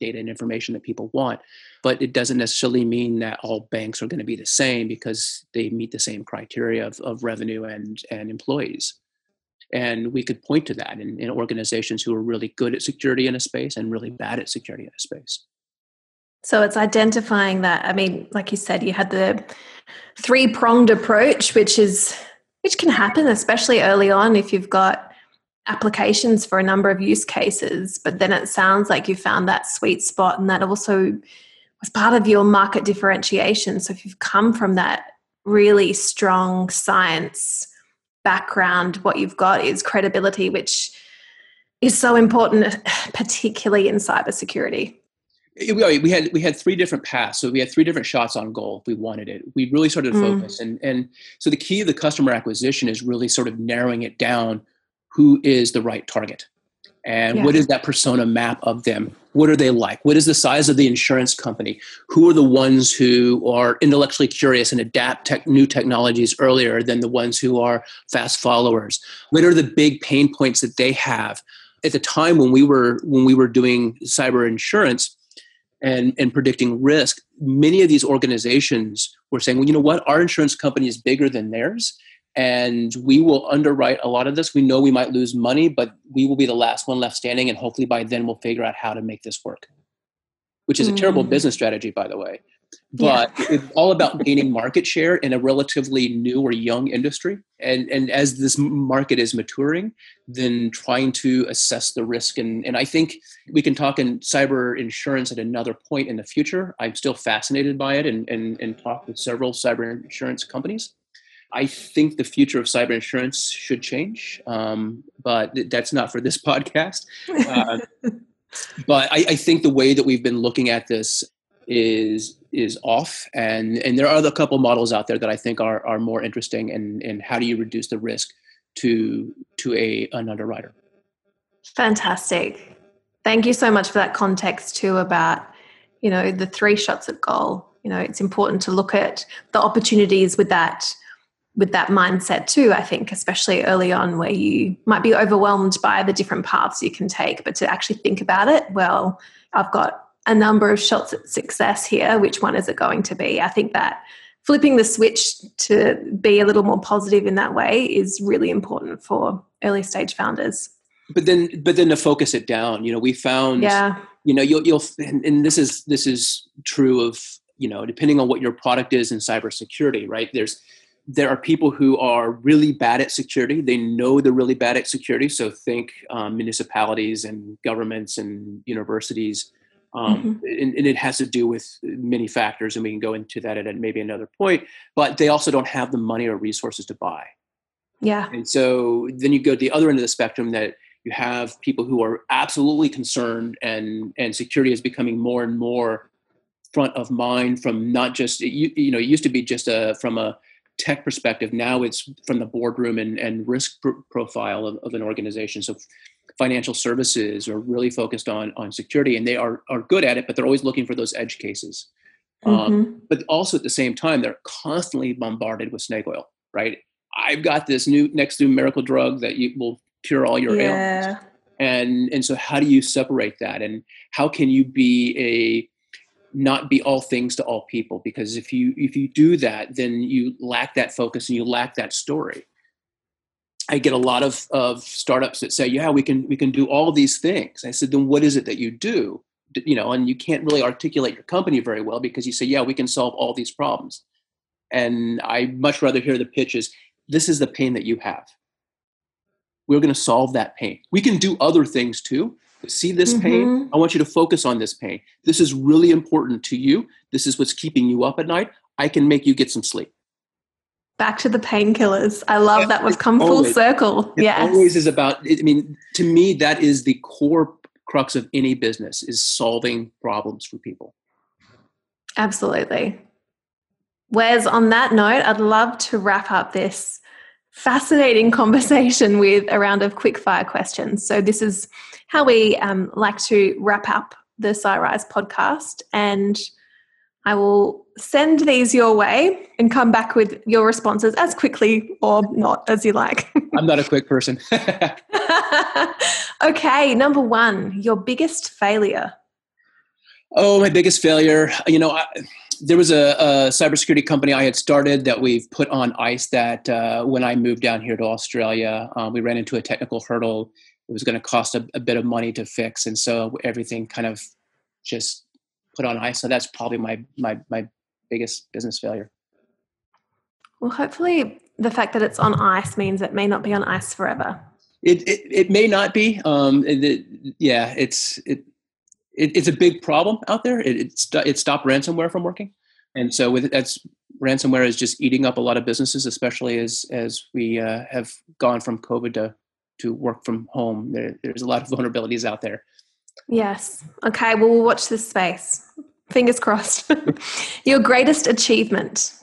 data and information that people want. But it doesn't necessarily mean that all banks are going to be the same because they meet the same criteria of, of revenue and, and employees. And we could point to that in, in organizations who are really good at security in a space and really bad at security in a space. So it's identifying that. I mean, like you said, you had the three-pronged approach, which is which can happen, especially early on if you've got applications for a number of use cases. But then it sounds like you found that sweet spot, and that also was part of your market differentiation. So if you've come from that really strong science background, what you've got is credibility, which is so important, particularly in cybersecurity. We had we had three different paths, so we had three different shots on goal. If we wanted it, we really started to focus, mm. and and so the key of the customer acquisition is really sort of narrowing it down. Who is the right target, and yeah. what is that persona map of them? What are they like? What is the size of the insurance company? Who are the ones who are intellectually curious and adapt tech, new technologies earlier than the ones who are fast followers? What are the big pain points that they have? At the time when we were when we were doing cyber insurance. And, and predicting risk, many of these organizations were saying, well, you know what, our insurance company is bigger than theirs, and we will underwrite a lot of this. We know we might lose money, but we will be the last one left standing, and hopefully by then we'll figure out how to make this work, which is mm. a terrible business strategy, by the way. But yeah. it's all about gaining market share in a relatively new or young industry. And, and as this market is maturing, then trying to assess the risk. And, and I think we can talk in cyber insurance at another point in the future. I'm still fascinated by it and, and, and talk with several cyber insurance companies. I think the future of cyber insurance should change, um, but that's not for this podcast. Uh, but I, I think the way that we've been looking at this is is off. And, and there are a couple models out there that I think are, are more interesting and, and how do you reduce the risk to to a, an underwriter. Fantastic. Thank you so much for that context too about, you know, the three shots at goal. You know, it's important to look at the opportunities with that with that mindset too, I think, especially early on where you might be overwhelmed by the different paths you can take, but to actually think about it, well, I've got a number of shots at success here, which one is it going to be? I think that flipping the switch to be a little more positive in that way is really important for early stage founders. But then, but then to focus it down, you know, we found, yeah. you know, you'll, you'll, and, and this is, this is true of, you know, depending on what your product is in cybersecurity, right? There's, there are people who are really bad at security. They know they're really bad at security. So think um, municipalities and governments and universities. Um, mm-hmm. and, and it has to do with many factors, and we can go into that at maybe another point, but they also don't have the money or resources to buy. Yeah. And so then you go to the other end of the spectrum that you have people who are absolutely concerned, and, and security is becoming more and more front of mind from not just, you, you know, it used to be just a, from a tech perspective. Now it's from the boardroom and, and risk pr- profile of, of an organization. So financial services are really focused on, on security, and they are, are good at it, but they're always looking for those edge cases. Mm-hmm. Um, but also at the same time, they're constantly bombarded with snake oil, right? I've got this new next new miracle drug that you will cure all your yeah. ailments. And, and so how do you separate that? And how can you be a, not be all things to all people? Because if you, if you do that, then you lack that focus and you lack that story. I get a lot of, of startups that say, yeah, we can, we can do all these things. I said, then what is it that you do? You know, and you can't really articulate your company very well because you say, yeah, we can solve all these problems. And I much rather hear the pitch is, this is the pain that you have. We're going to solve that pain. We can do other things too. See this mm-hmm. pain? I want you to focus on this pain. This is really important to you. This is what's keeping you up at night. I can make you get some sleep. Back to the painkillers. I love yeah, that we've come always, full circle. It yes. always is about, I mean, to me, that is the core crux of any business, is solving problems for people. Absolutely. Wes, on that note, I'd love to wrap up this fascinating conversation with a round of quick fire questions. So this is how we um, like to wrap up the CyRise podcast, and I will send these your way and come back with your responses as quickly or not as you like. I'm not a quick person. Okay. Number one, your biggest failure. Oh, my biggest failure. You know, I, there was a, a cybersecurity company I had started that we've put on ice that uh, when I moved down here to Australia, um, we ran into a technical hurdle. It was going to cost a, a bit of money to fix. And so everything kind of just put on ice. So that's probably my, my, my biggest business failure. Well, hopefully the fact that it's on ice means it may not be on ice forever. It it, it may not be. Um, it, it, yeah, it's, it, It, it's a big problem out there. It, it, st- it stopped ransomware from working. And so with that's ransomware is just eating up a lot of businesses, especially as as we uh, have gone from COVID to, to work from home. There, there's a lot of vulnerabilities out there. Yes. Okay. Well, we'll watch this space. Fingers crossed. Your greatest achievement?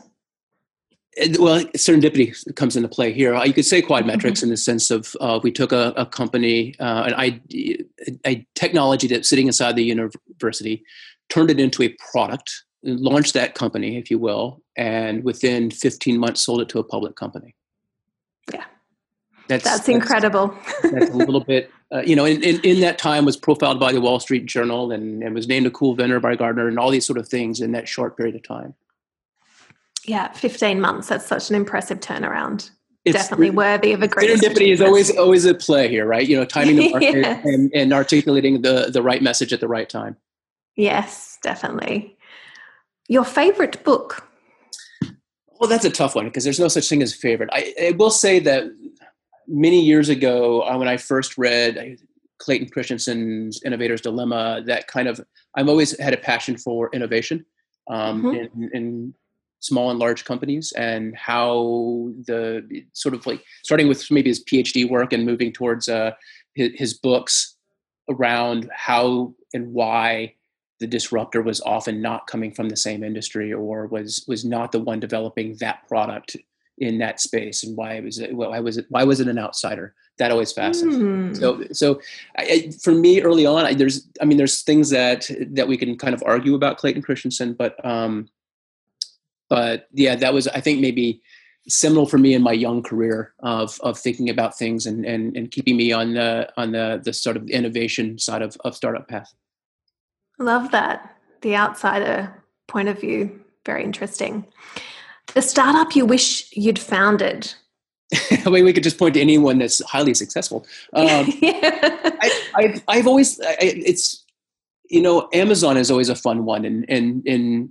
Well, serendipity comes into play here. You could say QuadMetrics mm-hmm. in the sense of uh, we took a, a company, uh, an idea, a technology that's sitting inside the university, turned it into a product, launched that company, if you will, and within fifteen months sold it to a public company. Yeah, that's, that's, that's incredible. That's a little bit, uh, you know, in, in, in that time was profiled by the Wall Street Journal and, and was named a cool vendor by Gardner and all these sort of things in that short period of time. Yeah, fifteen months. That's such an impressive turnaround. It's definitely really worthy of a great serendipity is always always at play here, right? You know, timing the market yes. and, and articulating the, the right message at the right time. Yes, definitely. Your favorite book? Well, that's a tough one because there's no such thing as favorite. I, I will say that many years ago, when I first read Clayton Christensen's Innovator's Dilemma, that kind of, I've always had a passion for innovation um, mm-hmm. in, in small and large companies and how the sort of like starting with maybe his PhD work and moving towards uh, his, his books around how and why the disruptor was often not coming from the same industry or was, was not the one developing that product in that space and why it was, well, why was it, why was it an outsider? That always fascinates me. Mm. So, so I, for me early on, I, there's, I mean, there's things that, that we can kind of argue about Clayton Christensen, but, um, But yeah, that was, I think, maybe seminal for me in my young career of of thinking about things and and, and keeping me on the on the the sort of innovation side of, of startup path. Love that. The outsider point of view. Very interesting. The startup you wish you'd founded. I mean, we could just point to anyone that's highly successful. Um, yeah. I, I've, I've always, I, it's, you know, Amazon is always a fun one and, and, and,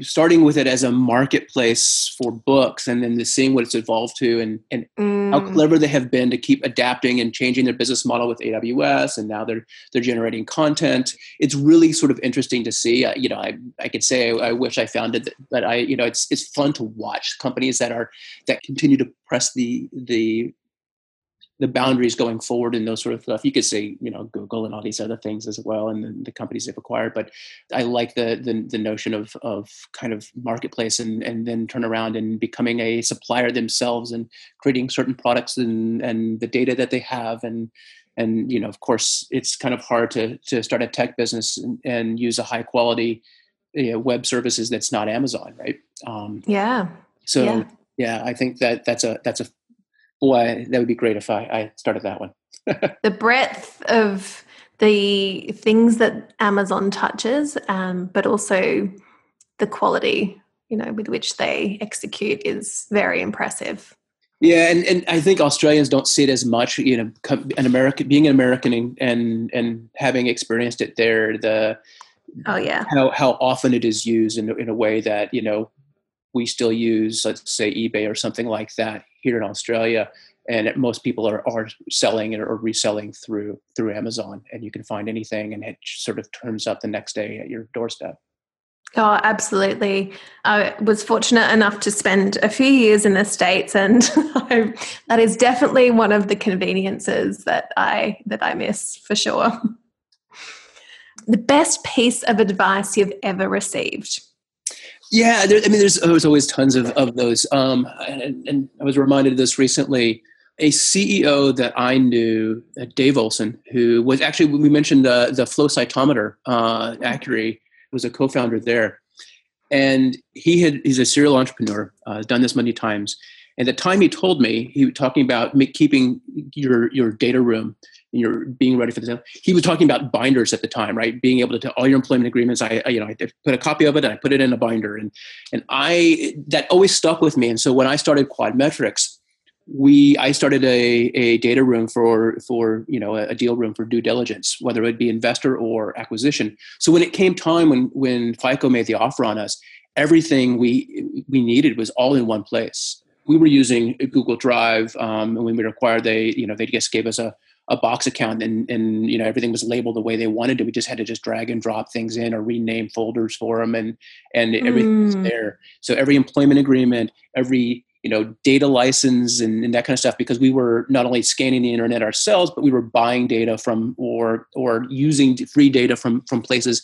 starting with it as a marketplace for books and then the seeing what it's evolved to and, and mm. how clever they have been to keep adapting and changing their business model with A W S. And now they're, they're generating content. It's really sort of interesting to see, uh, you know, I, I could say, I, I wish I founded that, but I, you know, it's, it's fun to watch companies that are, that continue to press the, the, the boundaries going forward and those sort of stuff. You could say, you know, Google and all these other things as well, and the, the companies they've acquired. But I like the the, the notion of, of kind of marketplace and, and then turn around and becoming a supplier themselves and creating certain products and, and the data that they have. And, and, you know, of course, it's kind of hard to, to start a tech business and, and use a high quality you know, web services that's not Amazon, right? Um, yeah. So, yeah. yeah, I think that that's a that's a Boy, that would be great if I, I started that one. The breadth of the things that Amazon touches, um, but also the quality, you know, with which they execute is very impressive. Yeah, and, and I think Australians don't see it as much. You know, an American being an American and and, and having experienced it there, the oh yeah, how how often it is used in in a way that you know we still use, let's say eBay or something like that here in Australia, and it, most people are, are selling or reselling through through Amazon, and you can find anything and it sort of turns up the next day at your doorstep. Oh, absolutely. I was fortunate enough to spend a few years in the States, and that is definitely one of the conveniences that I that I miss for sure. The best piece of advice you've ever received? Yeah, there, I mean, there's, there's always tons of, of those. Um, and, and I was reminded of this recently. A C E O that I knew, uh, Dave Olson, who was actually, we mentioned the, the flow cytometer, uh, Accuri, was a co-founder there. And he had he's a serial entrepreneur, uh, done this many times. And the time he told me, he was talking about keeping your, your data room and your being ready for the, he was talking about binders at the time, right? Being able to tell all your employment agreements. I, I you know, I put a copy of it and I put it in a binder. And, and I, that always stuck with me. And so when I started QuadMetrics, we, I started a, a data room for, for, you know, a deal room for due diligence, whether it be investor or acquisition. So when it came time, when, when FICO made the offer on us, everything we, we needed was all in one place. We were using Google Drive, um, and when we were acquired, they, you know, they just gave us a, a box account, and, and, you know, everything was labeled the way they wanted it. We just had to just drag and drop things in or rename folders for them, and, and mm. everything's there. So every employment agreement, every, you know, data license and, and that kind of stuff, because we were not only scanning the internet ourselves, but we were buying data from, or, or using free data from, from places.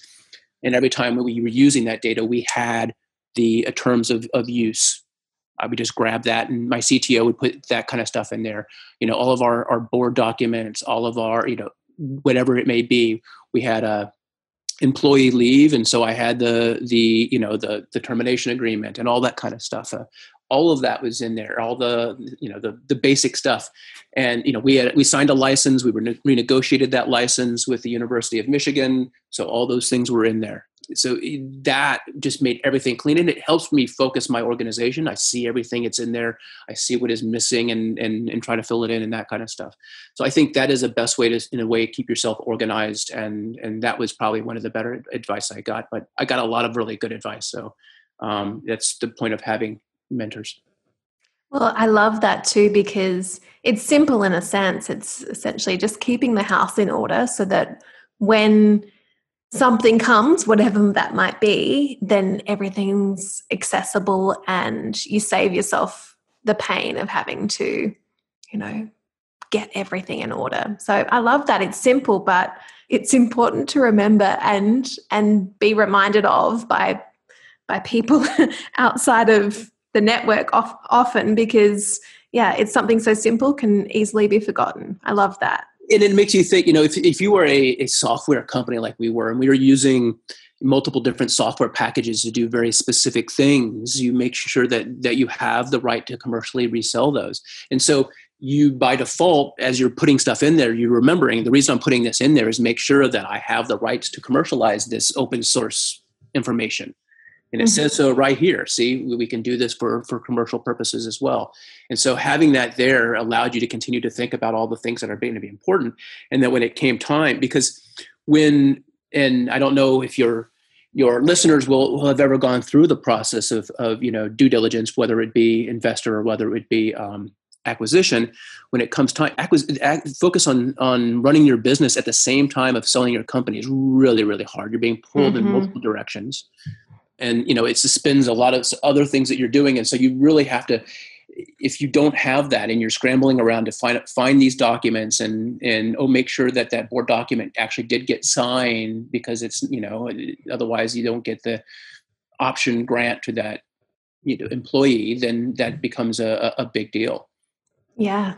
And every time we were using that data, we had the uh, terms of, of use. I would just grab that, and my C T O would put that kind of stuff in there. You know, all of our, our board documents, all of our, you know, whatever it may be. We had a employee leave, and so I had the, the you know, the, the termination agreement and all that kind of stuff. Uh, all of that was in there, all the, you know, the, the basic stuff. And, you know, we had, we signed a license. We were ne- renegotiated that license with the University of Michigan. So all those things were in there. So that just made everything clean, and it helps me focus my organization. I see everything that's in there. I see what is missing, and, and, and try to fill it in and that kind of stuff. So I think that is the best way to, in a way, keep yourself organized. And, and that was probably one of the better advice I got, but I got a lot of really good advice. So um, that's the point of having mentors. Well, I love that too, because it's simple in a sense. It's essentially just keeping the house in order so that when something comes, whatever that might be, then everything's accessible, and you save yourself the pain of having to, you know, get everything in order. So I love that. It's simple, but it's important to remember and and be reminded of by by people outside of the network off, often, because, yeah, it's something so simple can easily be forgotten. I love that. And it makes you think, you know, if if you were a, a software company like we were, and we were using multiple different software packages to do very specific things, you make sure that that you have the right to commercially resell those. And so you, by default, as you're putting stuff in there, you're remembering the reason I'm putting this in there is make sure that I have the rights to commercialize this open source information. And it mm-hmm. says so right here. See, we can do this for, for commercial purposes as well. And so having that there allowed you to continue to think about all the things that are going to be important. And then when it came time, because when, and I don't know if your your listeners will, will have ever gone through the process of, of, you know, due diligence, whether it be investor or whether it would be um, acquisition. When it comes time, acquis- focus on on running your business at the same time of selling your company is really, really hard. You're being pulled mm-hmm. in multiple directions. And, you know, it suspends a lot of other things that you're doing. And so you really have to, if you don't have that and you're scrambling around to find find these documents and, and oh, make sure that that board document actually did get signed, because it's, you know, otherwise you don't get the option grant to that, you know, employee, then that becomes a, a big deal. Yeah.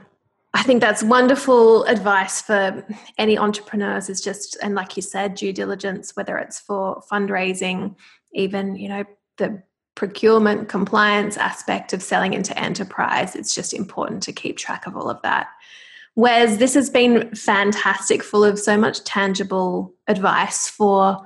I think that's wonderful advice for any entrepreneurs, is just, and like you said, due diligence, whether it's for fundraising, even, you know, the procurement compliance aspect of selling into enterprise. It's just important to keep track of all of that. Wes, this has been fantastic, full of so much tangible advice for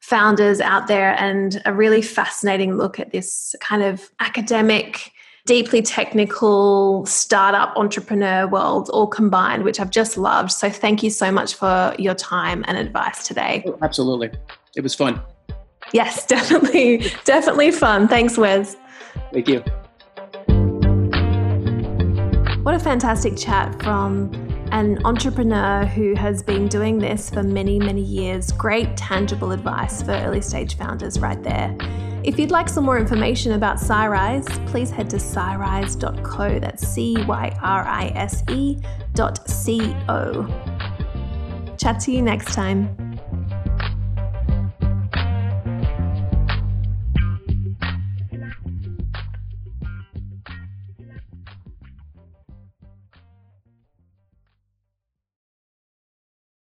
founders out there, and a really fascinating look at this kind of academic, deeply technical startup entrepreneur world all combined, which I've just loved. So thank you so much for your time and advice today. Oh, absolutely. It was fun. Yes, definitely. Definitely fun. Thanks, Wes. Thank you. What a fantastic chat from an entrepreneur who has been doing this for many, many years. Great tangible advice for early stage founders right there. If you'd like some more information about CyRise, please head to cyrise dot co. That's C Y R I S E dot C O. Chat to you next time.